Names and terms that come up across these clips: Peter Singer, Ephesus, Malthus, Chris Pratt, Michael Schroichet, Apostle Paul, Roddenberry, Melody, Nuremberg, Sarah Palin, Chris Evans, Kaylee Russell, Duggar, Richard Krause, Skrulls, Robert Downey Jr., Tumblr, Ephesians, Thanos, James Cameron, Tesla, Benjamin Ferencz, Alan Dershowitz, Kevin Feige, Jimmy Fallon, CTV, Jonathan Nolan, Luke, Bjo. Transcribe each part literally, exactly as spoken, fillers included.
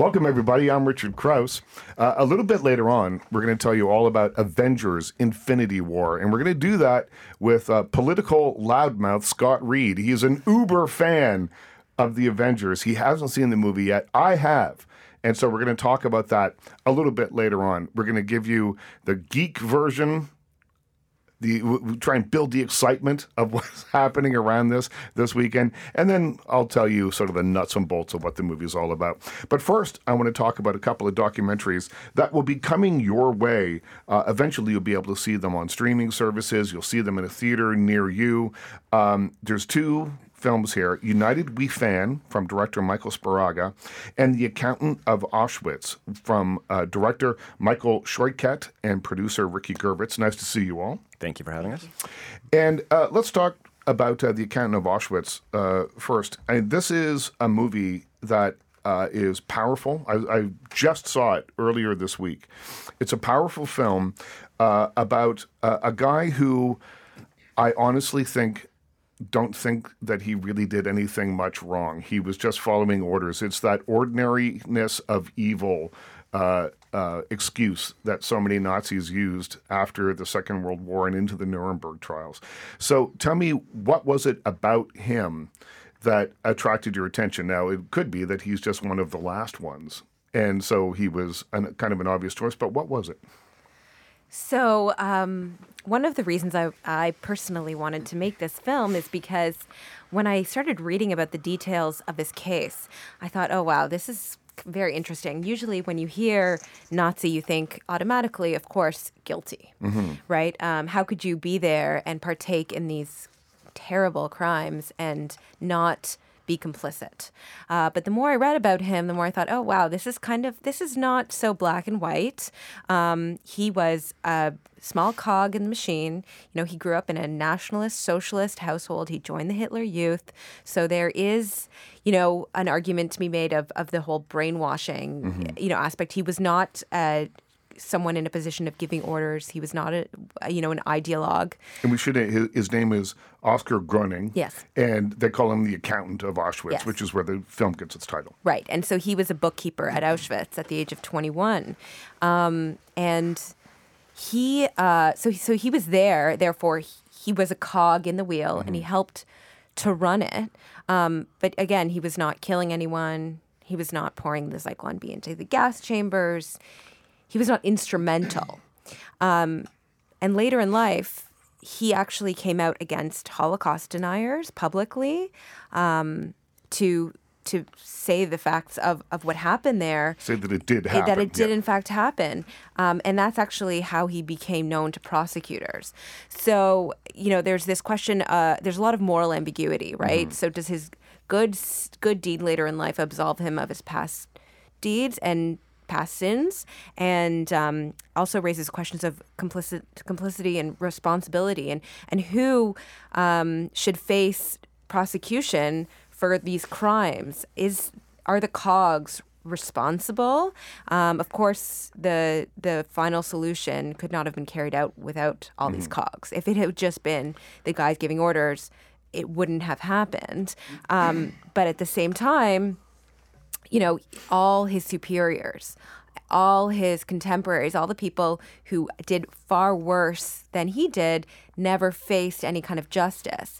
Welcome, everybody. I'm Richard Krause. Uh, a little bit later on, we're going to tell you all about Avengers Infinity War, and we're going to do that with uh, political loudmouth Scott Reed. He is an uber fan of the Avengers. He hasn't seen the movie yet. I have. And so we're going to talk about that a little bit later on. We're going to give you the geek version. The, we try and build the excitement of what's happening around this this weekend. And then I'll tell you sort of the nuts and bolts of what the movie is all about. But first, I want to talk about a couple of documentaries that will be coming your way. Uh, eventually, you'll be able to see them on streaming services. You'll see them in a theater near you. Um, there's two films here, United We Fan from director Michael Sparaga and The Accountant of Auschwitz from uh, director Michael Schroichet and producer Ricki Gervitz. Nice to see you all. Thank you for having us. And uh, let's talk about uh, The Accountant of Auschwitz uh, first. I mean, this is a movie that uh, is powerful. I, I just saw it earlier this week. It's a powerful film uh, about uh, a guy who I honestly think don't think that he really did anything much wrong. He was just following orders. It's that ordinariness of evil uh, uh, excuse that so many Nazis used after the Second World War and into the Nuremberg trials. So tell me, what was it about him that attracted your attention? Now, it could be that he's just one of the last ones, and so he was an, kind of an obvious choice, but what was it? So um, one of the reasons I, I personally wanted to make this film is because when I started reading about the details of this case, I thought, oh, wow, this is very interesting. Usually when you hear Nazi, you think automatically, of course, guilty, mm-hmm. right? Um, how could you be there and partake in these terrible crimes and not be complicit? Uh, but the more I read about him, the more I thought, oh, wow, this is kind of, this is not so black and white. Um, he was a small cog in the machine. You know, he grew up in a nationalist, socialist household. He joined the Hitler Youth. So there is, you know, an argument to be made of, of the whole brainwashing, mm-hmm. you know, aspect. He was not uh, someone in a position of giving orders. He was not, a, you know, an ideologue. And we should, his name is Oscar Groening. Yes. And they call him the Accountant of Auschwitz, yes. which is where the film gets its title. Right. And so he was a bookkeeper at Auschwitz at the age of twenty-one. Um, and he, uh, so, so he was there, therefore he was a cog in the wheel mm-hmm. and he helped to run it. Um, but again, he was not killing anyone. He was not pouring the Zyklon B into the gas chambers. He was not instrumental. Um, and later in life, he actually came out against Holocaust deniers publicly um, to to say the facts of, of what happened there. Say that it did happen. That it did, yeah. in fact, happen. Um, and that's actually how he became known to prosecutors. So, you know, there's this question, uh, there's a lot of moral ambiguity, right? Mm-hmm. So does his good good deed later in life absolve him of his past deeds and past sins, and um, also raises questions of complicit, complicity and responsibility, and and who um, should face prosecution for these crimes? Is are the cogs responsible? Um, of course, the the final solution could not have been carried out without all mm-hmm. these cogs. If it had just been the guys giving orders, it wouldn't have happened. Um, but at the same time, you know, all his superiors, all his contemporaries, all the people who did far worse than he did never faced any kind of justice.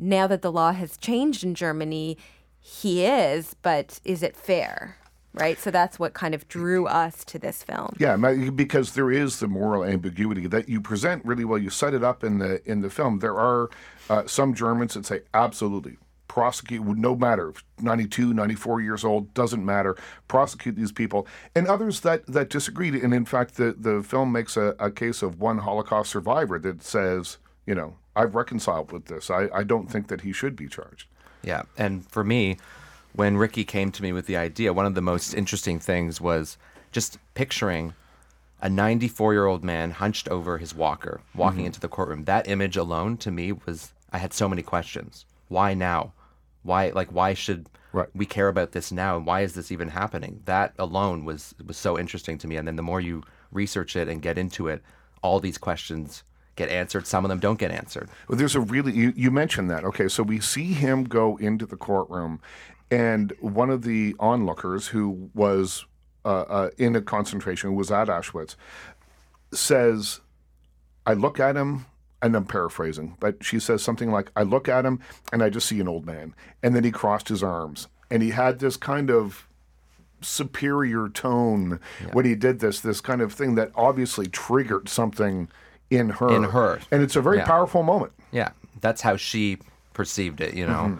Now that the law has changed in Germany, he is, but is it fair? Right? So that's what kind of drew us to this film. Yeah, because there is the moral ambiguity that you present really well. You set it up in the in the film. There are uh, some Germans that say, absolutely, prosecute, no matter, ninety-two, ninety-four years old, doesn't matter, prosecute these people, and others that, that disagreed. And in fact, the, the film makes a, a case of one Holocaust survivor that says, you know, I've reconciled with this. I, I don't think that he should be charged. Yeah, and for me, when Ricki came to me with the idea, one of the most interesting things was just picturing a ninety-four-year-old man hunched over his walker, walking mm-hmm. into the courtroom. That image alone, to me, was, I had so many questions. Why now? Why, like, why should right. we care about this now? And why is this even happening? That alone was was so interesting to me. And then the more you research it and get into it, all these questions get answered. Some of them don't get answered. Well, there's a really, you, you mentioned that. Okay, so we see him go into the courtroom And one of the onlookers who was uh, uh, in a concentration, was at Auschwitz, says, I look at him, and I'm paraphrasing, but she says something like, I look at him, and I just see an old man. And then he crossed his arms. And he had this kind of superior tone yeah. when he did this, this kind of thing that obviously triggered something in her. In her. And it's a very yeah. powerful moment. Yeah. That's how she perceived it, you know.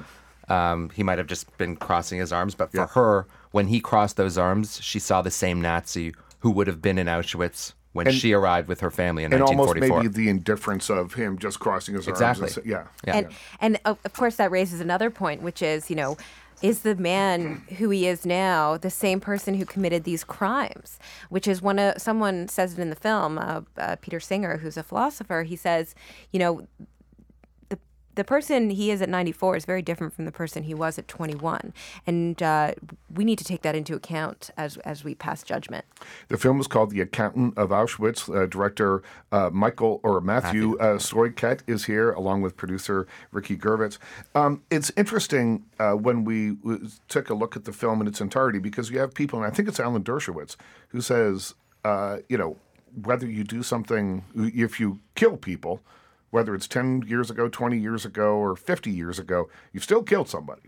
Mm-hmm. Um, he might have just been crossing his arms, but for yeah. her, when he crossed those arms, she saw the same Nazi who would have been in Auschwitz when and, she arrived with her family in and nineteen forty-four. And almost maybe the indifference of him just crossing his exactly. arms. Exactly. Yeah. yeah. And, and of course, that raises another point, which is, you know, is the man who he is now the same person who committed these crimes? Which is one of, someone says it in the film, uh, uh, Peter Singer, who's a philosopher, he says, you know, the person he is at ninety-four is very different from the person he was at twenty-one. And uh, we need to take that into account as as we pass judgment. The film is called The Accountant of Auschwitz. Uh, director uh, Michael or Matthew uh, Schroichet is here, along with producer Ricki Gervitz. Um, it's interesting uh, when we w- took a look at the film in its entirety, because you have people, and I think it's Alan Dershowitz, who says, uh, you know, whether you do something, if you kill people, whether it's ten years ago, twenty years ago, or fifty years ago, you've still killed somebody.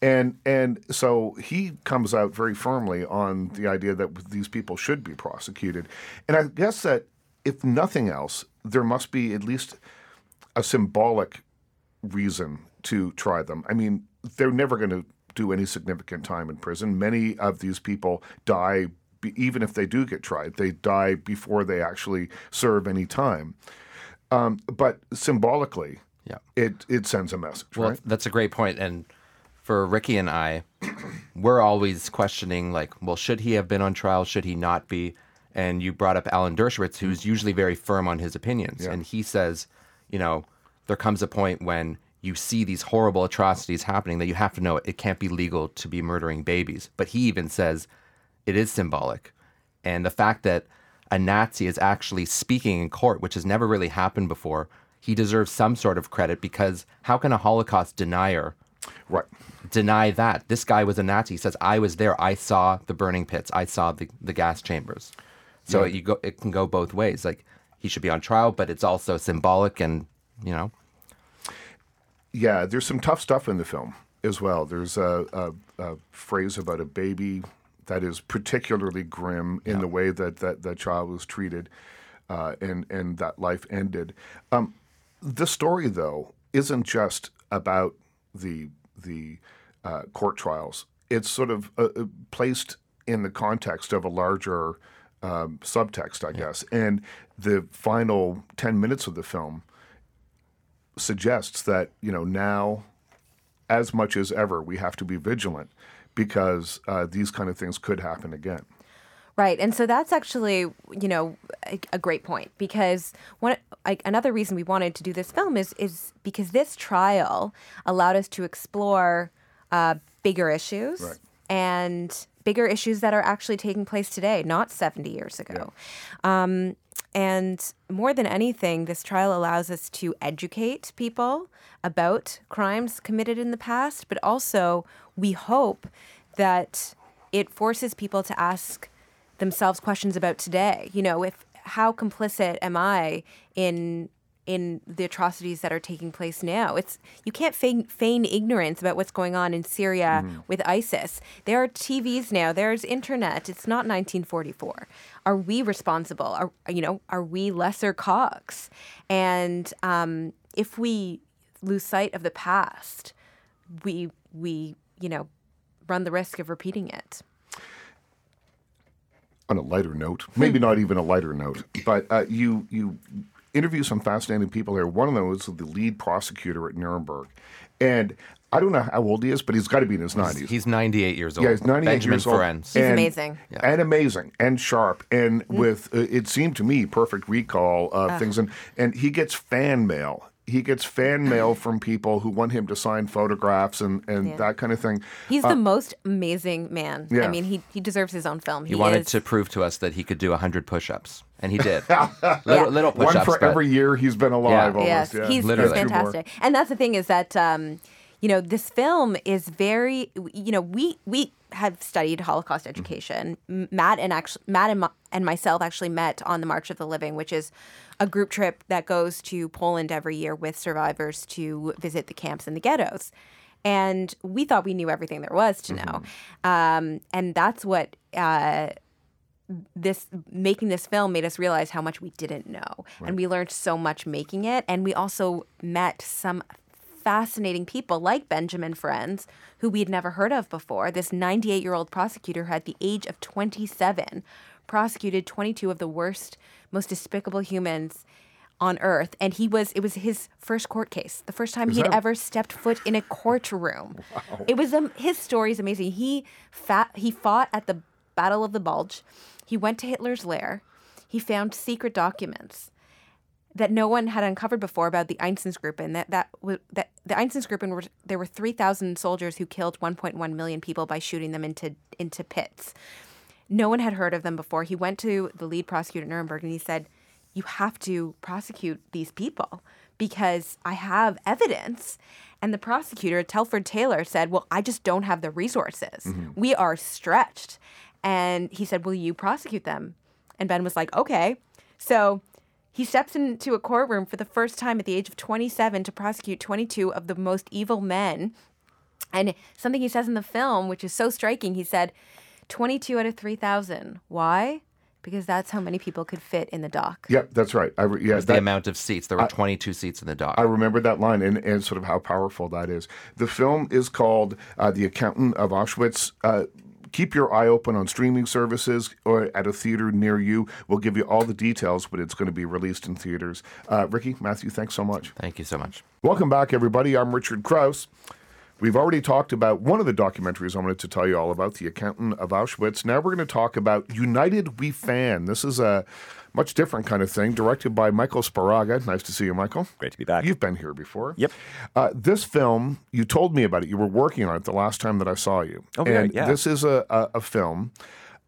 And and so he comes out very firmly on the idea that these people should be prosecuted. And I guess that, if nothing else, there must be at least a symbolic reason to try them. I mean, they're never going to do any significant time in prison. Many of these people die, even if they do get tried, they die before they actually serve any time. Um, but symbolically, yeah. it, it sends a message, well, right? That's a great point. And for Ricki and I, we're always questioning, like, well, should he have been on trial? Should he not be? And you brought up Alan Dershowitz, who's usually very firm on his opinions. Yeah. And he says, you know, there comes a point when you see these horrible atrocities happening that you have to know it can't be legal to be murdering babies. But he even says it is symbolic. And the fact that a Nazi is actually speaking in court, which has never really happened before, he deserves some sort of credit, because how can a Holocaust denier right. deny that? This guy was a Nazi. He says, I was there. I saw the burning pits. I saw the, the gas chambers. So yeah. you go, it can go both ways. Like, he should be on trial, but it's also symbolic and, you know. Yeah, there's some tough stuff in the film as well. There's a, a, a phrase about a baby that is particularly grim in yeah. the way that that, that child was treated uh, and, and that life ended. Um, the story, though, isn't just about the, the uh, court trials. It's sort of uh, placed in the context of a larger um, subtext, I yeah. guess. And the final ten minutes of the film suggests that, you know, now, as much as ever, we have to be vigilant, because uh, these kind of things could happen again. Right. And so that's actually, you know, a, a great point, because one, I, another reason we wanted to do this film is, is because this trial allowed us to explore uh, bigger issues right. and bigger issues that are actually taking place today, not seventy years ago. Yeah. Um, and more than anything, this trial allows us to educate people about crimes committed in the past, but also we hope that it forces people to ask themselves questions about today. You know, if how complicit am I in in the atrocities that are taking place now? It's you can't feign, feign ignorance about what's going on in Syria mm-hmm. with ISIS. There are T Vs now. There's internet. It's not nineteen forty-four. Are we responsible? Are you know? Are we lesser cogs? And um, if we lose sight of the past, we we you know run the risk of repeating it. On a lighter note, maybe not even a lighter note, but uh, you you. interview some fascinating people here. One of them is the lead prosecutor at Nuremberg. And I don't know how old he is, but he's got to be in his nineties. He's ninety-eight years old. Yeah, he's ninety-eight Benjamin years old. Ferencz. He's and, amazing. Yeah. And amazing. And sharp. And mm. with, uh, it seemed to me, perfect recall of uh. things. And, and he gets fan mail. He gets fan mail from people who want him to sign photographs and, and yeah. that kind of thing. He's uh, the most amazing man. Yeah. I mean, he, he deserves his own film. He, he wanted is... to prove to us that he could do one hundred push-ups, and he did. little, yeah. little push-ups. One for but... every year he's been alive yeah. almost. Yes, yeah. he's, he's fantastic. And that's the thing is that, um, you know, this film is very, you know, we we have studied Holocaust education. Mm-hmm. Matt and actually Matt and, and myself actually met on the March of the Living, which is a group trip that goes to Poland every year with survivors to visit the camps and the ghettos. And we thought we knew everything there was to know. Mm-hmm. Um, and that's what uh, this making this film made us realize how much we didn't know. Right. And we learned so much making it. And we also met some fascinating people like Benjamin Ferencz, who we had never heard of before. This ninety-eight-year-old prosecutor who, at the age of twenty-seven, prosecuted twenty-two of the worst, most despicable humans on Earth, and he was, it was his first court case, the first time Is he'd that... ever stepped foot in a courtroom. Wow. It was, um, his story is amazing. He fat, he fought at the Battle of the Bulge. He went to Hitler's lair. He found secret documents that no one had uncovered before about the Einsatzgruppen. That that that the Einsatzgruppen were, there were three thousand soldiers who killed one point one million people by shooting them into into pits. No one had heard of them before. He went to the lead prosecutor at Nuremberg and he said, "You have to prosecute these people because I have evidence." And the prosecutor, Telford Taylor, said, "Well, I just don't have the resources. Mm-hmm. We are stretched." And he said, "Will you prosecute them?" And Ben was like, "Okay." So he steps into a courtroom for the first time at the age of twenty-seven to prosecute twenty-two of the most evil men. And something he says in the film, which is so striking, he said, twenty-two out of three thousand. Why? Because that's how many people could fit in the dock. Yep, that's right. I re- yeah, that, the amount of seats. There were I, twenty-two seats in the dock. I remember that line and, and sort of how powerful that is. The film is called uh, The Accountant of Auschwitz. Uh, keep your eye open on streaming services or at a theater near you. We'll give you all the details, but it's going to be released in theaters. Uh, Ricki, Matthew, thanks so much. Thank you so much. Welcome back, everybody. I'm Richard Krause. We've already talked about one of the documentaries I wanted to tell you all about, The Accountant of Auschwitz. Now we're going to talk about United We Fan. This is a much different kind of thing, directed by Michael Sparaga. Nice to see you, Michael. Great to be back. You've been here before. Yep. Uh, this film, you told me about it. You were working on it the last time that I saw you. Oh, okay, and yeah. This is a, a, a film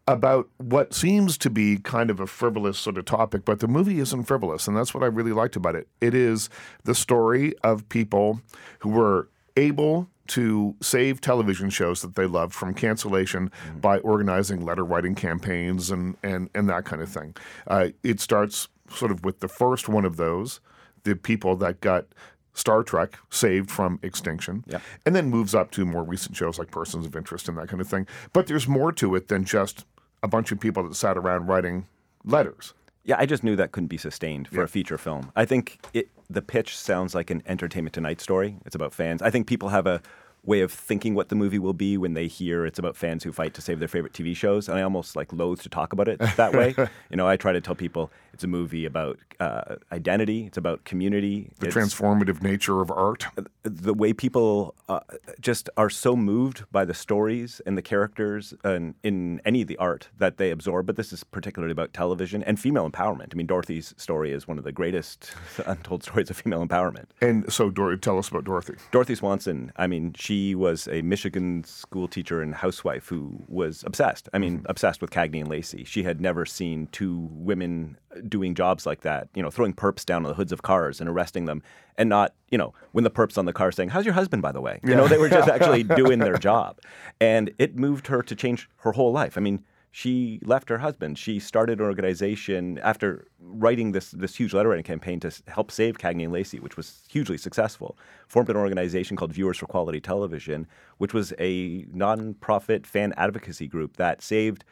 about what seems to be kind of a frivolous sort of topic, but the movie isn't frivolous, and that's what I really liked about it. It is the story of people who were able to save television shows that they love from cancellation mm-hmm. by organizing letter-writing campaigns and, and, and that kind of thing. Uh, it starts sort of with the first one of those, the people that got Star Trek saved from extinction, yeah. and then moves up to more recent shows like Persons of Interest and that kind of thing. But there's more to it than just a bunch of people that sat around writing letters. Yeah, I just knew that couldn't be sustained for yeah. a feature film. I think it, the pitch sounds like an Entertainment Tonight story. It's about fans. I think people have a way of thinking what the movie will be when they hear it's about fans who fight to save their favorite T V shows, and I almost like loathe to talk about it that way. You know, I try to tell people it's a movie about uh, identity, it's about community. The it's, transformative nature of art. The way people uh, just are so moved by the stories and the characters and in any of the art that they absorb, but this is particularly about television and female empowerment. I mean, Dorothy's story is one of the greatest untold stories of female empowerment. And so Dor- tell us about Dorothy. Dorothy Swanson, I mean, she She was a Michigan school teacher and housewife who was obsessed. I mean, mm-hmm. obsessed with Cagney and Lacey. She had never seen two women doing jobs like that, you know, throwing perps down on the hoods of cars and arresting them and not, you know, when the perps on the car saying, "How's your husband, by the way?" You yeah. know, they were just actually doing their job. And it moved her to change her whole life. I mean, she left her husband. She started an organization after writing this this huge letter-writing campaign to help save Cagney and Lacey, which was hugely successful. Formed an organization called Viewers for Quality Television, which was a nonprofit fan advocacy group that saved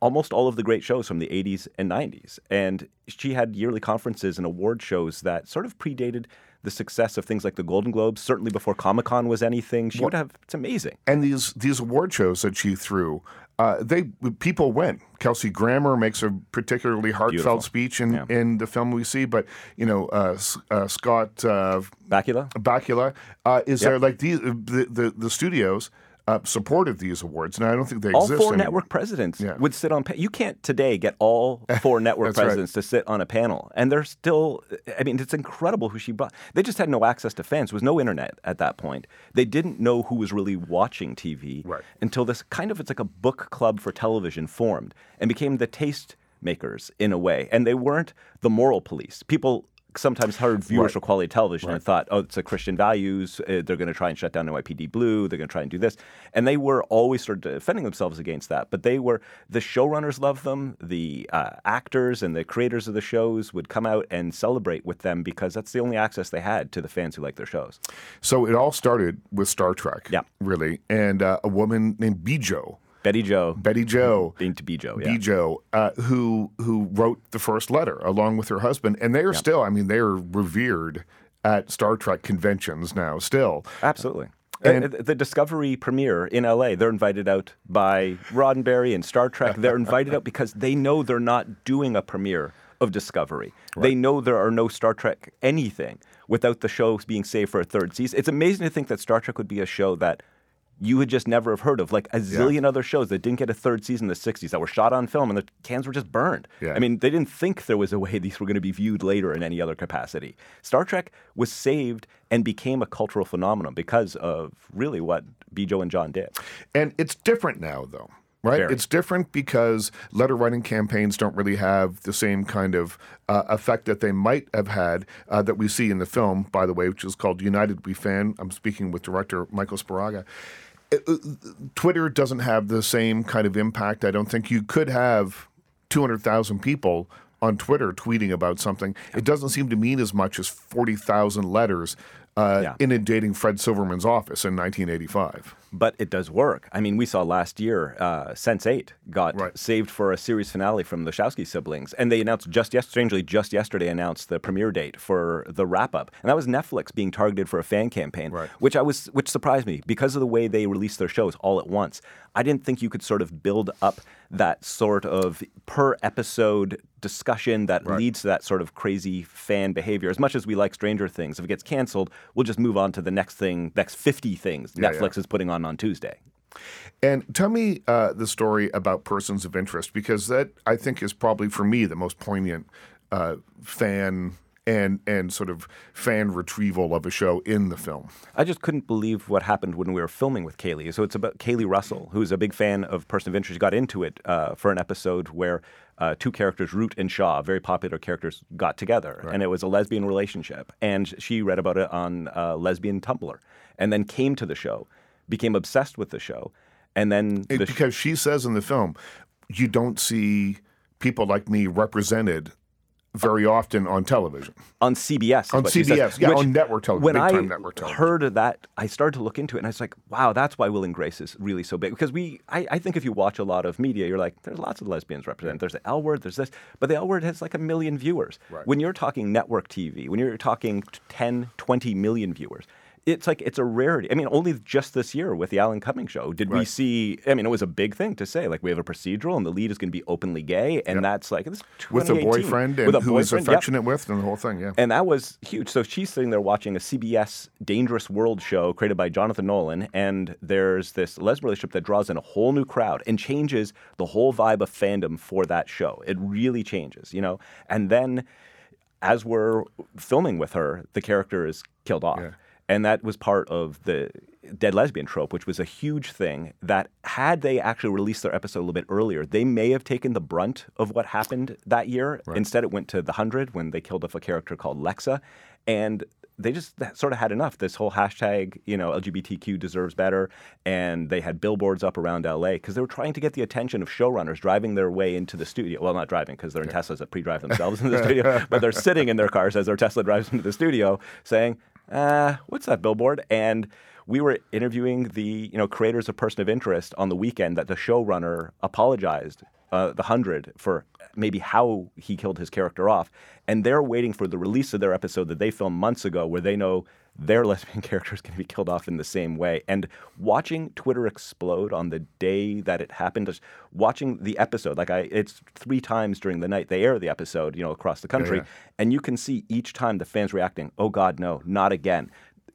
almost all of the great shows from the eighties and nineties. And she had yearly conferences and award shows that sort of predated the success of things like the Golden Globes, certainly before Comic-Con was anything. She well, would have, it's amazing. And these these award shows that she threw, uh, they people went. Kelsey Grammer makes a particularly heartfelt Beautiful. speech in, yeah. in the film we see, but you know uh, uh, Scott uh, Bakula Bakula uh, is yep. there. Like these, the the the studios. Uh, supported these awards. Now, I don't think they all exist All four anymore. network presidents yeah. would sit on pa- – you can't today get all four network presidents right. to sit on a panel. And they're still – I mean, it's incredible who she brought. They just had no access to fans. There was no internet at that point. They didn't know who was really watching T V right. until this kind of – it's like a book club for television formed and became the taste makers in a way. And they weren't the moral police. People – sometimes hard viewership right. quality television right. and thought, oh, it's a Christian values. Uh, they're going to try and shut down N Y P D Blue. They're going to try and do this. And they were always sort of defending themselves against that. But they were – the showrunners loved them. The uh, actors and the creators of the shows would come out and celebrate with them because that's the only access they had to the fans who liked their shows. So it all started with Star Trek, yeah. really, and uh, a woman named Bjo. Betty Jo. Betty Jo. Being to Bjo, yeah. Bjo, uh, who who wrote the first letter along with her husband. And they are yeah. still, I mean, they are revered at Star Trek conventions now still. Absolutely. And, and the Discovery premiere in L A, they're invited out by Roddenberry and Star Trek. They're invited out because they know they're not doing a premiere of Discovery. Right. They know there are no Star Trek anything without the show being saved for a third season. It's amazing to think that Star Trek would be a show that you would just never have heard of, like a zillion yeah. other shows that didn't get a third season in the sixties that were shot on film and the cans were just burned. Yeah. I mean, they didn't think there was a way these were going to be viewed later in any other capacity. Star Trek was saved and became a cultural phenomenon because of really what Bjo and John did. And it's different now, though, right? Very. It's different because letter writing campaigns don't really have the same kind of uh, effect that they might have had uh, that we see in the film, by the way, which is called United We Fan. I'm speaking with director Michael Sparaga. Twitter doesn't have the same kind of impact. I don't think you could have two hundred thousand people on Twitter tweeting about something. It doesn't seem to mean as much as forty thousand letters uh, yeah. inundating Fred Silverman's office in nineteen eighty-five. But it does work. I mean, we saw last year uh, Sense eight got right. saved for a series finale from the Wachowski siblings. And they announced just yesterday, strangely, just yesterday announced the premiere date for the wrap-up. And that was Netflix being targeted for a fan campaign, right. which I was, which surprised me because of the way they released their shows all at once. I didn't think you could sort of build up that sort of per-episode discussion that right. leads to that sort of crazy fan behavior. As much as we like Stranger Things, if it gets canceled, we'll just move on to the next thing, next fifty things yeah, Netflix yeah. is putting on on Tuesday. And tell me uh, the story about persons of interest, because that, I think, is probably for me the most poignant uh, fan and and sort of fan retrieval of a show in the film. I just couldn't believe what happened when we were filming with Kaylee. So it's about Kaylee Russell, who's a big fan of Person of Interest. She got into it uh, for an episode where Uh, two characters, Root and Shaw, very popular characters, got together. Right. And it was a lesbian relationship. And she read about it on uh, lesbian Tumblr and then came to the show, became obsessed with the show. And then it, the because sh- she says in the film, you don't see people like me represented very often on television. On C B S. On C B S, says, yeah, on network television, big-time network television. When I heard of that, I started to look into it, and I was like, wow, that's why Will and Grace is really so big. Because we, I, I think if you watch a lot of media, you're like, there's lots of lesbians represented. There's the L word, there's this. But the L word has like a million viewers. Right. When you're talking network T V, when you're talking ten, twenty million viewers, it's like it's a rarity. I mean, only just this year with the Alan Cumming show did right. we see. I mean, it was a big thing to say. Like, we have a procedural, and the lead is going to be openly gay, and yep. that's like this with a boyfriend and who he's affectionate yep. with, and the whole thing. Yeah, and that was huge. So she's sitting there watching a C B S Dangerous World show created by Jonathan Nolan, and there's this lesbian relationship that draws in a whole new crowd and changes the whole vibe of fandom for that show. It really changes, you know. And then, as we're filming with her, the character is killed off. Yeah. And that was part of the dead lesbian trope, which was a huge thing that had they actually released their episode a little bit earlier, they may have taken the brunt of what happened that year. Right. Instead, it went to the hundred when they killed off a character called Lexa. And they just sort of had enough. This whole hashtag, you know, L G B T Q deserves better. And they had billboards up around L A because they were trying to get the attention of showrunners driving their way into the studio. Well, not driving because they're in Teslas that pre-drive themselves into the studio. But they're sitting in their cars as their Tesla drives into the studio saying, Uh, what's that billboard? And we were interviewing the you know creators of Person of Interest on the weekend that the showrunner apologized, uh, the hundred, for maybe how he killed his character off. And they're waiting for the release of their episode that they filmed months ago where they know their lesbian character is going to be killed off in the same way. And watching Twitter explode on the day that it happened, just watching the episode, like I, it's three times during the night they air the episode, you know, across the country, yeah, yeah. and you can see each time the fans reacting, oh God, no, not again.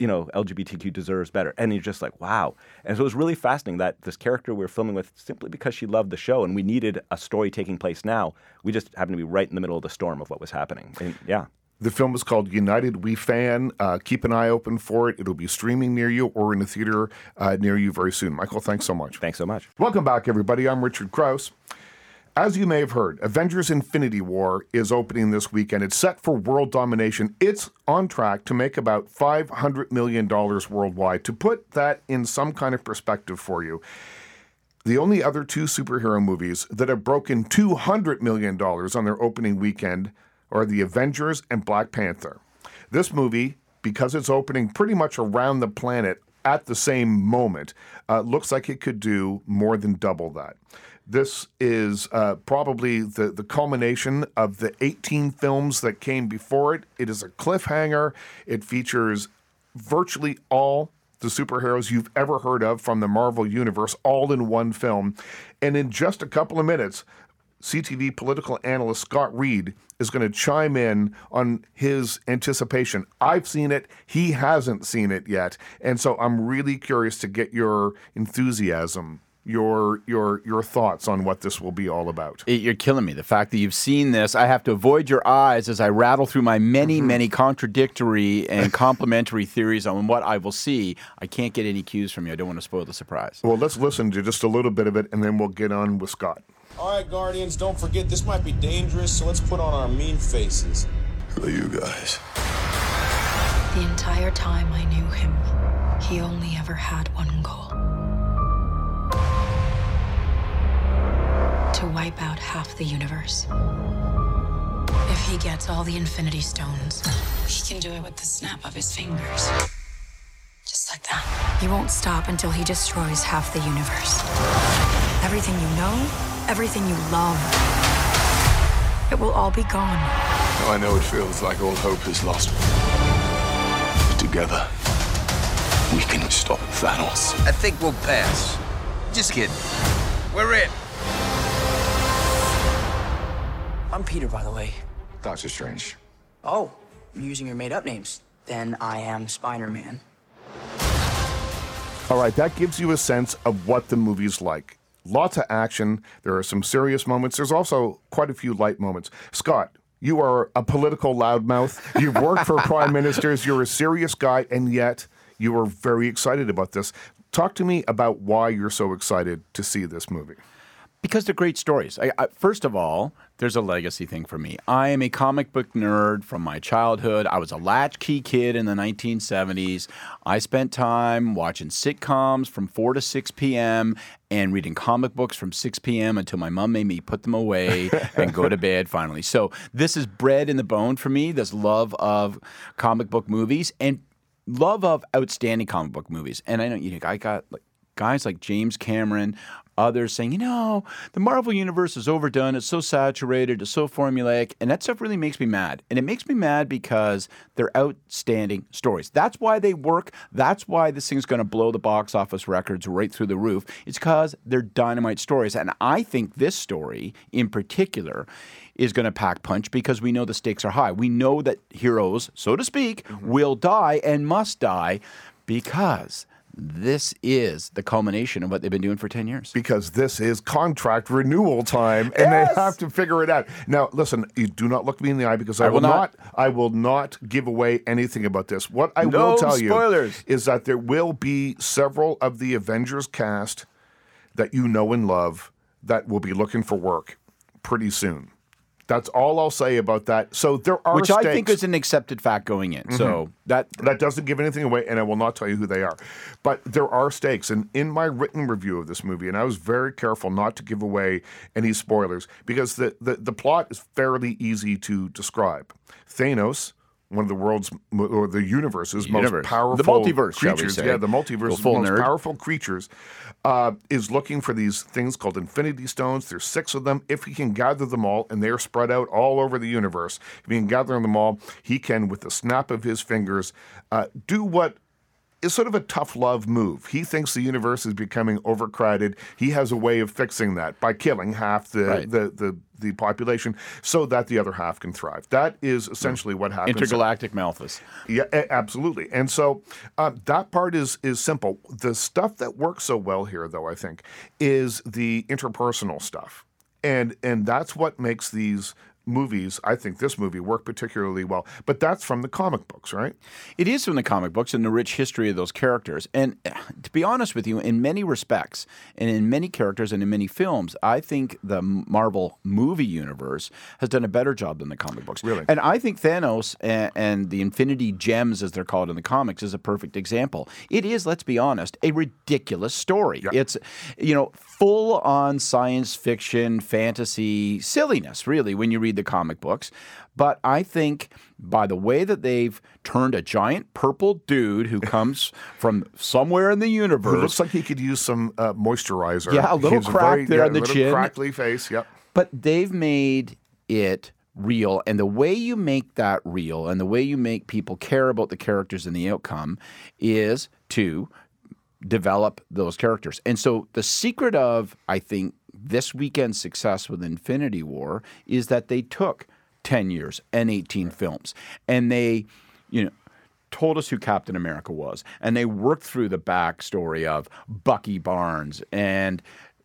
You know, L G B T Q deserves better. And you're just like, wow. And so it was really fascinating that this character we were filming with, simply because she loved the show and we needed a story taking place now, we just happened to be right in the middle of the storm of what was happening. And yeah. The film is called United We Fan. Uh, keep an eye open for it. It'll be streaming near you or in a theater uh, near you very soon. Michael, thanks so much. Thanks so much. Welcome back, everybody. I'm Richard Krause. As you may have heard, Avengers Infinity War is opening this weekend. It's set for world domination. It's on track to make about five hundred million dollars worldwide. To put that in some kind of perspective for you, the only other two superhero movies that have broken two hundred million dollars on their opening weekend are The Avengers and Black Panther. This movie, because it's opening pretty much around the planet at the same moment, uh, looks like it could do more than double that. This is uh, probably the, the culmination of the eighteen films that came before it. It is a cliffhanger. It features virtually all the superheroes you've ever heard of from the Marvel Universe, all in one film. And in just a couple of minutes, C T V political analyst Scott Reed is going to chime in on his anticipation. I've seen it. He hasn't seen it yet. And so I'm really curious to get your enthusiasm, your your your thoughts on what this will be all about. It, you're killing me. The fact that you've seen this, I have to avoid your eyes as I rattle through my many, mm-hmm. many contradictory and complementary theories on what I will see. I can't get any cues from you. I don't want to spoil the surprise. Well, let's listen to just a little bit of it, and then we'll get on with Scott. All right, Guardians, don't forget, this might be dangerous, so let's put on our mean faces. Who are you guys? The entire time I knew him, he only ever had one goal. To wipe out half the universe. If he gets all the Infinity Stones, he can do it with the snap of his fingers. Just like that. He won't stop until he destroys half the universe. Everything you know, everything you love, it will all be gone. Now I know it feels like all hope is lost. But together, we can stop Thanos. I think we'll pass. Just kidding. We're in. I'm Peter, by the way. Doctor Strange. Oh, you're using your made-up names. Then I am Spider-Man. All right, that gives you a sense of what the movie's like. Lots of action. There are some serious moments. There's also quite a few light moments. Scott, you are a political loudmouth. You've worked for prime ministers. You're a serious guy, and yet you are very excited about this. Talk to me about why you're so excited to see this movie. Because they're great stories. I, I, first of all, there's a legacy thing for me. I am a comic book nerd from my childhood. I was a latchkey kid in the nineteen seventies. I spent time watching sitcoms from four to six p.m. and reading comic books from six p.m. until my mom made me put them away and go to bed finally. So this is bred in the bone for me, this love of comic book movies and love of outstanding comic book movies. And I know you think I got like guys like James Cameron, others saying, you know, the Marvel Universe is overdone, it's so saturated, it's so formulaic, and that stuff really makes me mad. And it makes me mad because they're outstanding stories. That's why they work. That's why this thing's going to blow the box office records right through the roof. It's because they're dynamite stories. And I think this story in particular is going to pack punch because we know the stakes are high. We know that heroes, so to speak, mm-hmm. will die and must die because this is the culmination of what they've been doing for ten years. Because this is contract renewal time, and yes! they have to figure it out. Now, listen, you do not look me in the eye because I, I will not. not I will not give away anything about this. What I no will tell spoilers. you is that there will be several of the Avengers cast that you know and love that will be looking for work pretty soon. That's all I'll say about that. So there are Which stakes. I think is an accepted fact going in. Mm-hmm. So that that doesn't give anything away, and I will not tell you who they are. But there are stakes. And in my written review of this movie, and I was very careful not to give away any spoilers, because the, the, the plot is fairly easy to describe. Thanos, one of the world's, or the universe's Universe. most powerful the multiverse, creatures. Shall we say. Yeah, the multiverse's most nerd. powerful creatures uh, is looking for these things called Infinity Stones. There's six of them. If he can gather them all, and they are spread out all over the universe, if he can gather them all, he can, with the snap of his fingers, uh, do what is sort of a tough love move. He thinks the universe is becoming overcrowded. He has a way of fixing that by killing half the right. the, the the population so that the other half can thrive. That is essentially what happens. Intergalactic Malthus. Yeah, absolutely. And so uh, that part is is simple. The stuff that works so well here, though, I think, is the interpersonal stuff. And and that's what makes these movies, I think this movie worked particularly well. But that's from the comic books, right? It is from the comic books and the rich history of those characters. And to be honest with you, in many respects, and in many characters and in many films, I think the Marvel movie universe has done a better job than the comic books. Really? And I think Thanos and, and the Infinity Gems, as they're called in the comics, is a perfect example. It is, let's be honest, a ridiculous story. Yeah. It's, you know, full-on science fiction, fantasy, silliness, really, when you read the comic books. But I think by the way that they've turned a giant purple dude who comes from somewhere in the universe, who looks like he could use some uh, moisturizer. Yeah, a little crack very, there yeah, on the chin. A little crackly face, yep. But they've made it real. And the way you make that real and the way you make people care about the characters and the outcome is to develop those characters. And so the secret of, I think, this weekend's success with Infinity War is that they took ten years and eighteen films, and they, you know, told us who Captain America was, and they worked through the backstory of Bucky Barnes. And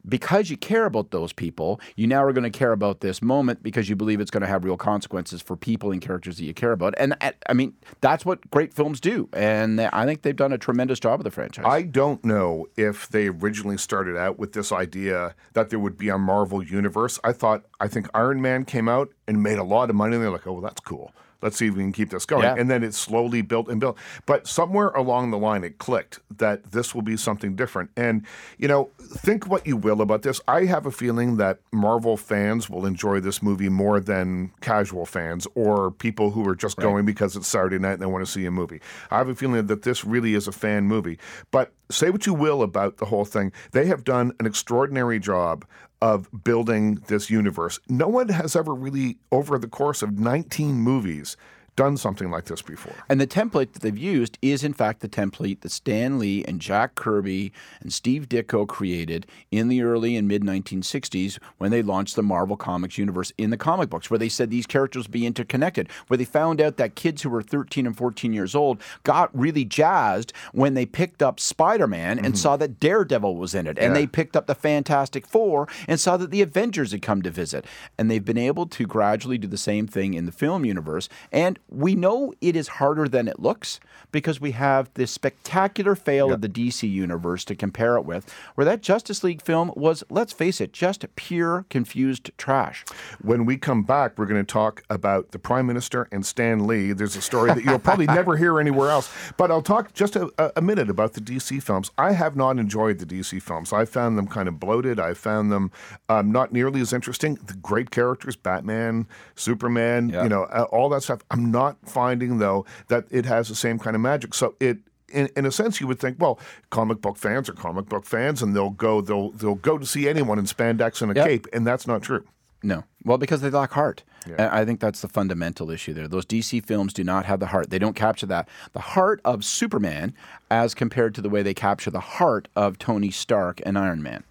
because you care about those people, you now are going to care about this moment because you believe it's going to have real consequences for people and characters that you care about. And, I mean, that's what great films do. And I think they've done a tremendous job of the franchise. I don't know if they originally started out with this idea that there would be a Marvel universe. I thought, I think Iron Man came out and made a lot of money. And they're like, oh, well, that's cool. Let's see if we can keep this going. Yeah. And then it slowly built and built. But somewhere along the line, it clicked that this will be something different. And, you know, think what you will about this. I have a feeling that Marvel fans will enjoy this movie more than casual fans or people who are just right. going because it's Saturday night and they want to see a movie. I have a feeling that this really is a fan movie. But say what you will about the whole thing. They have done an extraordinary job of building this universe. No one has ever really, over the course of nineteen movies, done something like this before. And the template that they've used is, in fact, the template that Stan Lee and Jack Kirby and Steve Ditko created in the early and mid nineteen sixties when they launched the Marvel Comics universe in the comic books, where they said these characters would be interconnected, where they found out that kids who were thirteen and fourteen years old got really jazzed when they picked up Spider-Man and mm-hmm. saw that Daredevil was in it, and yeah. they picked up the Fantastic Four and saw that the Avengers had come to visit. And they've been able to gradually do the same thing in the film universe. And we know it is harder than it looks because we have this spectacular fail yep. of the D C universe to compare it with, where that Justice League film was, let's face it, just pure confused trash. When we come back, we're going to talk about the Prime Minister and Stan Lee. There's a story that you'll probably never hear anywhere else, but I'll talk just a, a minute about the D C films. I have not enjoyed the D C films. I found them kind of bloated. I found them um, not nearly as interesting. The great characters, Batman, Superman, yep. you know, uh, all that stuff. I'm not finding, though, that it has the same kind of magic. So it, in, in a sense, you would think, well, comic book fans are comic book fans, and they'll go, they'll they'll go to see anyone in spandex and a yep. cape, and that's not true. No. Well, because they lack heart. Yeah. I think that's the fundamental issue there. Those D C films do not have the heart. They don't capture that. The heart of Superman as compared to the way they capture the heart of Tony Stark and Iron Man.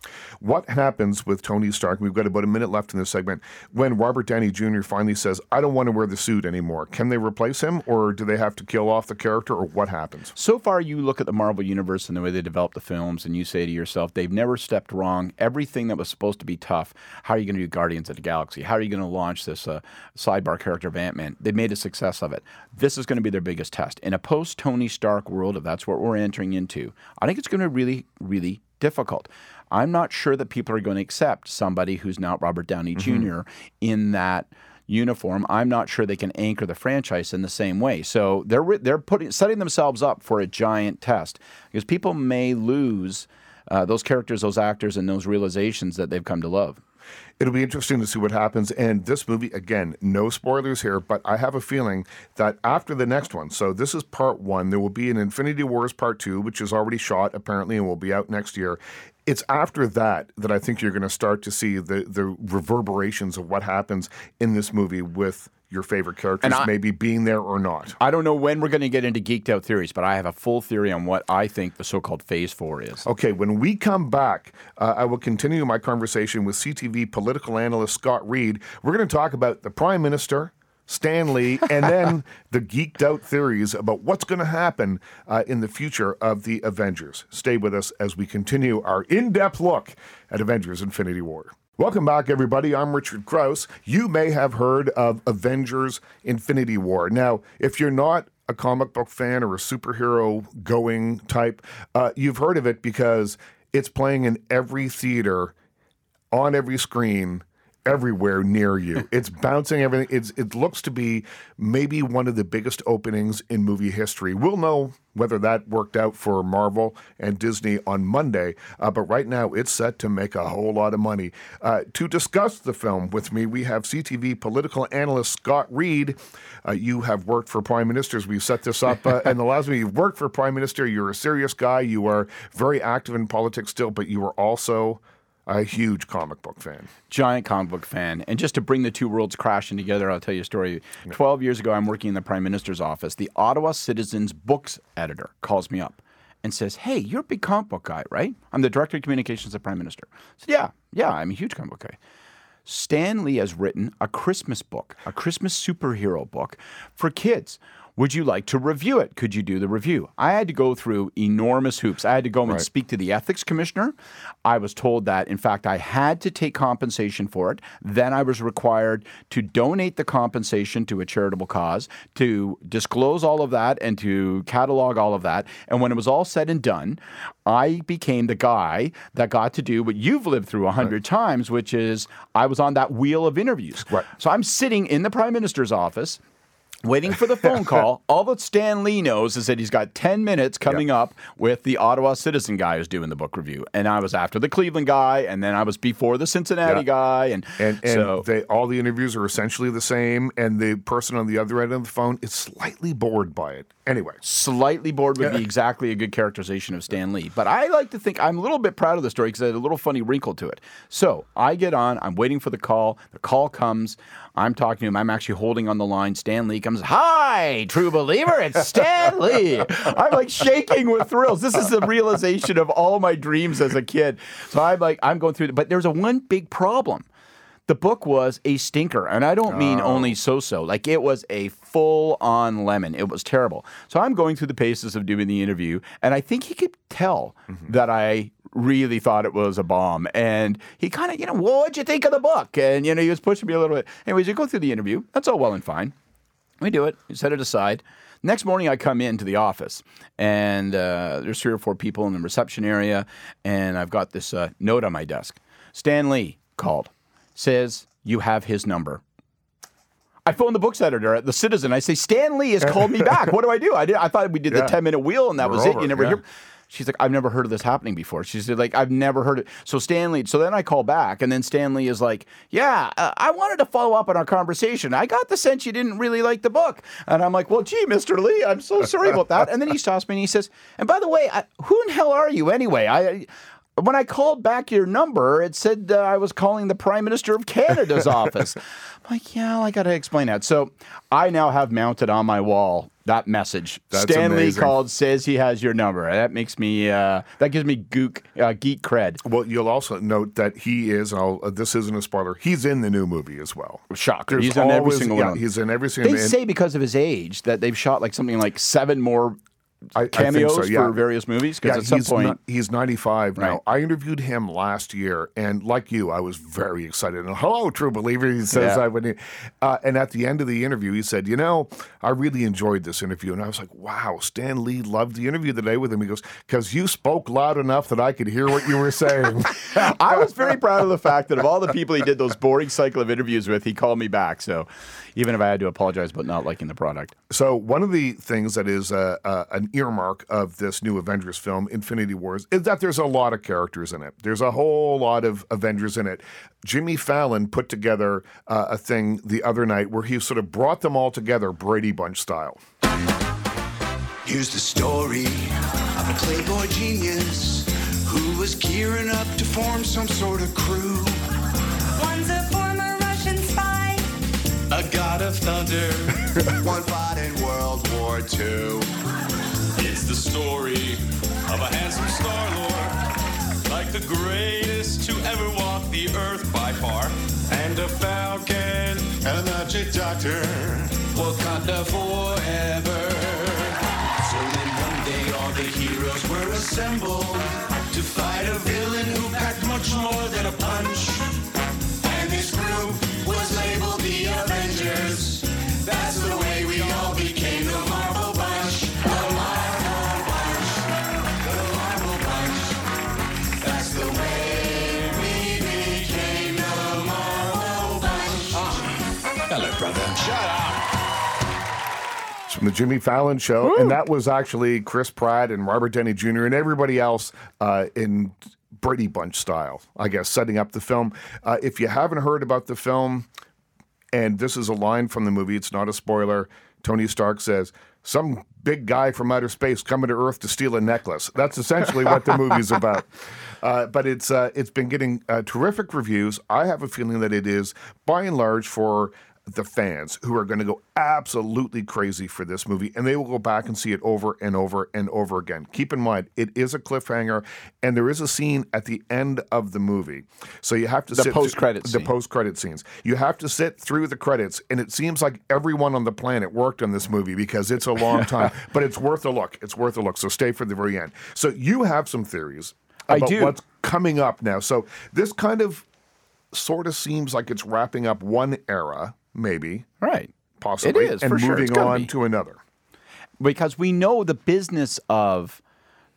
What happens with Tony Stark, we've got about a minute left in this segment, when Robert Downey Junior finally says, I don't want to wear the suit anymore. Can they replace him, or do they have to kill off the character, or what happens? So far, you look at the Marvel Universe and the way they develop the films, and you say to yourself, they've never stepped wrong. Everything that was supposed to be tough, how are you going to do Guardians of the Galaxy? How are you going to launch this uh, sidebar character of Ant-Man? They made a success of it. This is going to be their biggest test. In a post-Tony Stark world, if that's what we're entering into, I think it's going to be really, really difficult. I'm not sure that people are going to accept somebody who's not Robert Downey mm-hmm. Junior in that uniform. I'm not sure they can anchor the franchise in the same way. So they're they're putting setting themselves up for a giant test because people may lose uh, those characters, those actors, and those realizations that they've come to love. It'll be interesting to see what happens. And this movie, again, no spoilers here, but I have a feeling that after the next one, so this is part one, there will be an Infinity Wars part two, which is already shot apparently and will be out next year. It's after that that I think you're going to start to see the, the reverberations of what happens in this movie with your favorite characters I, maybe being there or not. I don't know when we're going to get into geeked out theories, but I have a full theory on what I think the so-called phase four is. Okay, when we come back, uh, I will continue my conversation with C T V political analyst Scott Reed. We're going to talk about the Prime Minister, Stan Lee, and then the geeked out theories about what's going to happen uh, in the future of the Avengers. Stay with us as we continue our in-depth look at Avengers Infinity War. Welcome back, everybody. I'm Richard Krause. You may have heard of Avengers Infinity War. Now, if you're not a comic book fan or a superhero-going type, uh, you've heard of it because it's playing in every theater, on every screen, everywhere near you. It's bouncing everything. It's, it looks to be maybe one of the biggest openings in movie history. We'll know whether that worked out for Marvel and Disney on Monday, uh, but right now it's set to make a whole lot of money. Uh, to discuss the film with me, we have C T V political analyst Scott Reed. Uh, you have worked for prime ministers. We've set this up uh, and the last week. You've worked for prime minister. You're a serious guy. You are very active in politics still, but you are also a huge comic book fan. Giant comic book fan. And just to bring the two worlds crashing together, I'll tell you a story. Twelve years ago, I'm working in the Prime Minister's office. The Ottawa Citizen's Books editor calls me up and says, hey, you're a big comic book guy, right? I'm the Director of Communications of the Prime Minister. I said, yeah, yeah, I'm a huge comic book guy. Stan Lee has written a Christmas book, a Christmas superhero book for kids. Would you like to review it? Could you do the review? I had to go through enormous hoops. I had to go and right. speak to the ethics commissioner. I was told that, in fact, I had to take compensation for it. Then I was required to donate the compensation to a charitable cause, to disclose all of that and to catalog all of that. And when it was all said and done, I became the guy that got to do what you've lived through a hundred right. times, which is I was on that wheel of interviews. Right. So I'm sitting in the Prime Minister's office, waiting for the phone call. All that Stan Lee knows is that he's got ten minutes coming yep. up with the Ottawa Citizen guy who's doing the book review. And I was after the Cleveland guy, and then I was before the Cincinnati yep. guy. And, and, and so they, all the interviews are essentially the same, and the person on the other end of the phone is slightly bored by it. Anyway. Slightly bored would be exactly a good characterization of Stan Lee. But I like to think I'm a little bit proud of the story because it had a little funny wrinkle to it. So I get on. I'm waiting for the call. The call comes. I'm talking to him. I'm actually holding on the line. Stan Lee comes, hi, true believer, it's Stan Lee. I'm like shaking with thrills. This is the realization of all my dreams as a kid. So I'm like, I'm going through it. But there's a one big problem. The book was a stinker, and I don't mean oh. only so-so. Like, it was a full-on lemon. It was terrible. So I'm going through the paces of doing the interview, and I think he could tell mm-hmm. that I really thought it was a bomb. And he kind of, you know, well, what'd you think of the book? And, you know, he was pushing me a little bit. Anyways, you go through the interview. That's all well and fine. We do it. We set it aside. Next morning, I come into the office, and uh, there's three or four people in the reception area, and I've got this uh, note on my desk. Stan Lee called, says, you have his number. I phone the books editor at The Citizen. I say, Stan Lee has called me back. What do I do? I did. I thought we did yeah. the ten-minute wheel, and that We're was over. it. You never yeah. hear. She's like, I've never heard of this happening before. She said, like, I've never heard it. So Stan Lee, so then I call back, and then Stan Lee is like, yeah, uh, I wanted to follow up on our conversation. I got the sense you didn't really like the book. And I'm like, well, gee, Mister Lee, I'm so sorry about that. And then he stops me and he says, and by the way, I, who in the hell are you anyway? I When I called back your number, it said that I was calling the Prime Minister of Canada's office. I'm like, yeah, well, I got to explain that. So I now have mounted on my wall that message. That's Stan amazing. Lee called, says he has your number. That makes me, uh, that gives me gook, uh, geek cred. Well, you'll also note that he is, I'll, uh, this isn't a spoiler, he's in the new movie as well. Shocker. There's he's always, in every single yeah, one. He's in every single one. They say because of his age that they've shot like something like seven more I, cameos I so, yeah. for various movies? Because yeah, at some he's point... Not, he's ninety-five right. now. I interviewed him last year, and like you, I was very excited. And hello, true believer, he says. Yeah. I would, uh, and at the end of the interview, he said, you know, I really enjoyed this interview. And I was like, wow, Stan Lee loved the interview today with him. He goes, because you spoke loud enough that I could hear what you were saying. I was very proud of the fact that of all the people he did those boring cycle of interviews with, he called me back. So even if I had to apologize about not liking the product. So one of the things that is uh, uh, an earmark of this new Avengers film, Infinity Wars, is that there's a lot of characters in it. There's a whole lot of Avengers in it. Jimmy Fallon put together uh, a thing the other night where he sort of brought them all together, Brady Bunch style. Here's the story of a playboy genius who was gearing up to form some sort of crew. One's a former Russian spy, a god of thunder, one fought in World War Two. It's the story of a handsome Star-Lord, like the greatest to ever walk the earth by far, and a falcon, and a magic doctor, Wakanda forever. So then one day all the heroes were assembled to fight a villain who packed much more than a punch. Hello, brother. Shut up. It's from the Jimmy Fallon Show. Woo. And that was actually Chris Pratt and Robert Downey Junior and everybody else uh, in Brady Bunch style, I guess, setting up the film. Uh, if you haven't heard about the film, and this is a line from the movie, it's not a spoiler, Tony Stark says, "Some big guy from outer space coming to Earth to steal a necklace." That's essentially what the movie's about. Uh, but it's uh, it's been getting uh, terrific reviews. I have a feeling that it is, by and large, for the fans who are going to go absolutely crazy for this movie, and they will go back and see it over and over and over again. Keep in mind, it is a cliffhanger, and there is a scene at the end of the movie, so you have to the sit post credit the post credit scenes. You have to sit through the credits, and it seems like everyone on the planet worked on this movie because it's a long time, but it's worth a look. It's worth a look. So stay for the very end. So you have some theories about I do. what's coming up now. So this kind of sort of seems like it's wrapping up one era. Maybe. Right. Possibly. It is, and for sure. Moving on be. to another. Because we know the business of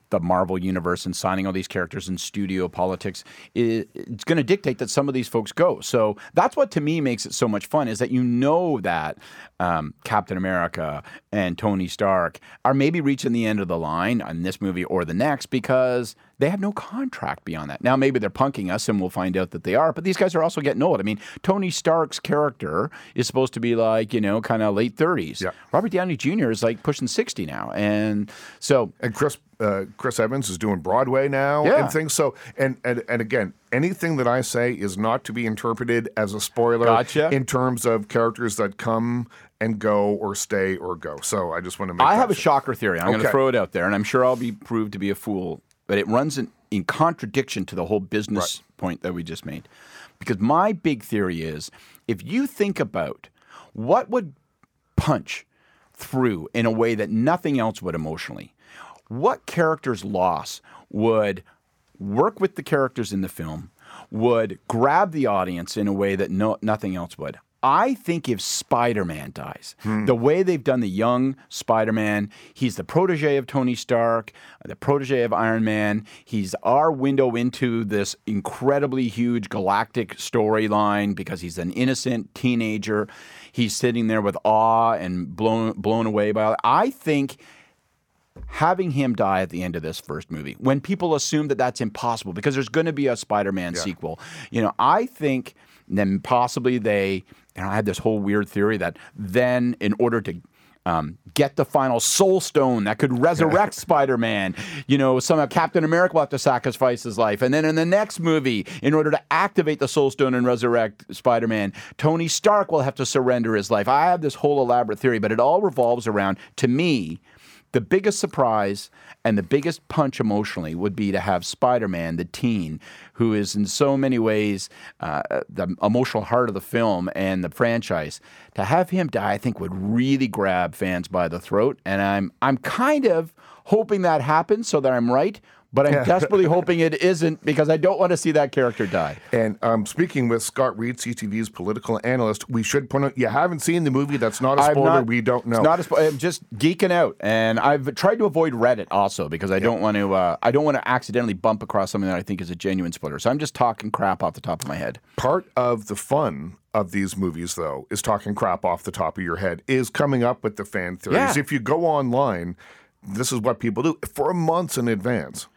the Marvel Universe and signing all these characters in studio politics, it, it's going to dictate that some of these folks go. So that's what, to me, makes it so much fun, is that you know that um, Captain America and Tony Stark are maybe reaching the end of the line on this movie or the next because they have no contract beyond that. Now, maybe they're punking us, and we'll find out that they are, but these guys are also getting old. I mean, Tony Stark's character is supposed to be like, you know, kind of late thirties. Yeah. Robert Downey Junior is like pushing sixty now. And so... And Chris uh, Chris Evans is doing Broadway now yeah. and things. So, and, and, and again, anything that I say is not to be interpreted as a spoiler gotcha. in terms of characters that come and go or stay or go. So I just want to make I have sure. a shocker theory. I'm okay. going to throw it out there, and I'm sure I'll be proved to be a fool. But it runs in, in contradiction to the whole business right. point that we just made. Because my big theory is, if you think about what would punch through in a way that nothing else would emotionally, what character's loss would work with the characters in the film, would grab the audience in a way that no, nothing else would. I think if Spider-Man dies, hmm. the way they've done the young Spider-Man, he's the protege of Tony Stark, the protege of Iron Man. He's our window into this incredibly huge galactic storyline because he's an innocent teenager. He's sitting there with awe and blown blown away by all that. I think having him die at the end of this first movie, when people assume that that's impossible because there's going to be a Spider-Man yeah. sequel, you know, I think then possibly they... And I had this whole weird theory that then, in order to um, get the final soul stone that could resurrect Spider-Man, you know, somehow Captain America will have to sacrifice his life. And then in the next movie, in order to activate the soul stone and resurrect Spider-Man, Tony Stark will have to surrender his life. I have this whole elaborate theory, but it all revolves around, to me, the biggest surprise and the biggest punch emotionally would be to have Spider-Man, the teen, who is in so many ways uh, the emotional heart of the film and the franchise. To have him die, I think, would really grab fans by the throat. And I'm I'm kind of hoping that happens so that I'm right, but I'm desperately hoping it isn't because I don't want to see that character die. And um, speaking with Scott Reed, C T V's political analyst, we should point out, you haven't seen the movie. That's not a spoiler. Not, we don't know. It's not a spoiler. I'm just geeking out. And I've tried to avoid Reddit also because I yeah. don't want to uh, I don't want to accidentally bump across something that I think is a genuine spoiler. So I'm just talking crap off the top of my head. Part of the fun of these movies, though, is talking crap off the top of your head, is coming up with the fan theories. Yeah. If you go online... This is what people do for months in advance.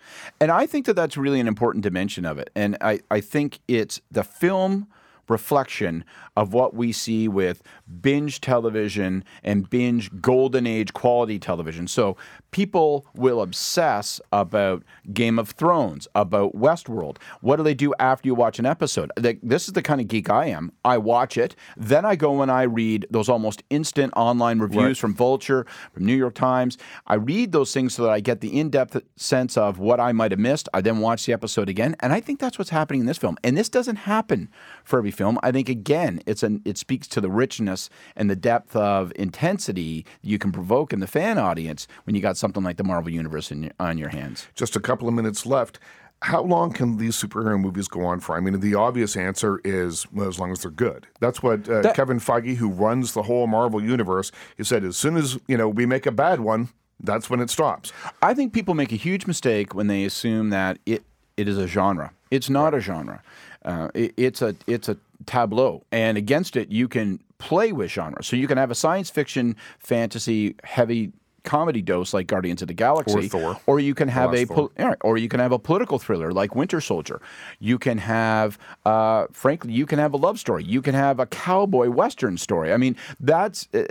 And I think that that's really an important dimension of it. And I, I think it's the film reflection of what we see with binge television and binge golden age quality television. So people will obsess about Game of Thrones, about Westworld. What do they do after you watch an episode? This is the kind of geek I am. I watch it, then I go and I read those almost instant online reviews right. from Vulture, from New York Times. I read those things so that I get the in-depth sense of what I might have missed. I then watch the episode again, and I think that's what's happening in this film. And this doesn't happen for every film. I think, again, it's an, it speaks to the richness and the depth of intensity you can provoke in the fan audience when you got something like the Marvel Universe in, on your hands. Just a couple of minutes left. How long can these superhero movies go on for? I mean, the obvious answer is, well, as long as they're good. That's what uh, that, Kevin Feige, who runs the whole Marvel Universe, he said, as soon as, you know, we make a bad one, that's when it stops. I think people make a huge mistake when they assume that it it is a genre. It's not a genre. Uh, it, it's a it's a tableau, and against it you can play with genre. So you can have a science fiction, fantasy, heavy comedy dose like Guardians of the Galaxy, or Thor, or you can have a pol- or you can have a political thriller like Winter Soldier. You can have, uh, frankly, you can have a love story. You can have a cowboy western story. I mean, that's uh,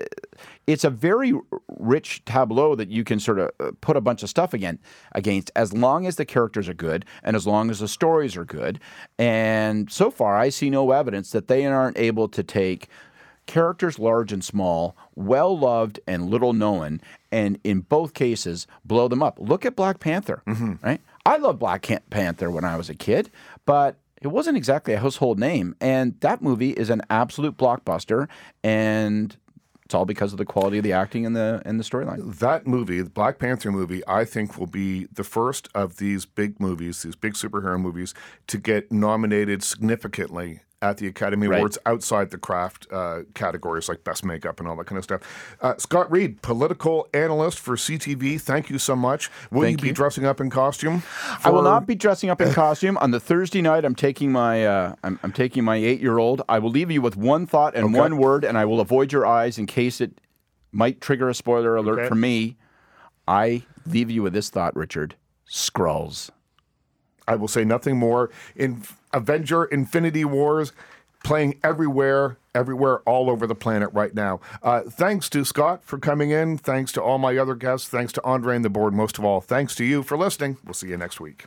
it's a very rich tableau that you can sort of put a bunch of stuff again against, as long as the characters are good and as long as the stories are good. And so far, I see no evidence that they aren't able to take characters large and small, well-loved and little-known, and in both cases, blow them up. Look at Black Panther, mm-hmm. right? I loved Black Panther when I was a kid, but it wasn't exactly a household name, and that movie is an absolute blockbuster, and it's all because of the quality of the acting and the and the storyline. That movie, the Black Panther movie, I think will be the first of these big movies, these big superhero movies, to get nominated significantly at the Academy right. Awards outside the craft uh, categories like Best Makeup and all that kind of stuff. Uh, Scott Reed, political analyst for C T V, thank you so much. Will thank you be you. dressing up in costume? For... I will not be dressing up in costume. On the Thursday night, I'm taking my uh, I'm, I'm taking my eight-year-old. I will leave you with one thought and okay. one word, and I will avoid your eyes in case it might trigger a spoiler alert okay. for me. I leave you with this thought, Richard. Skrulls. I will say nothing more. In Avenger Infinity Wars, playing everywhere, everywhere, all over the planet right now. Uh, thanks to Scott for coming in. Thanks to all my other guests. Thanks to Andre and the board, most of all. Thanks to you for listening. We'll see you next week.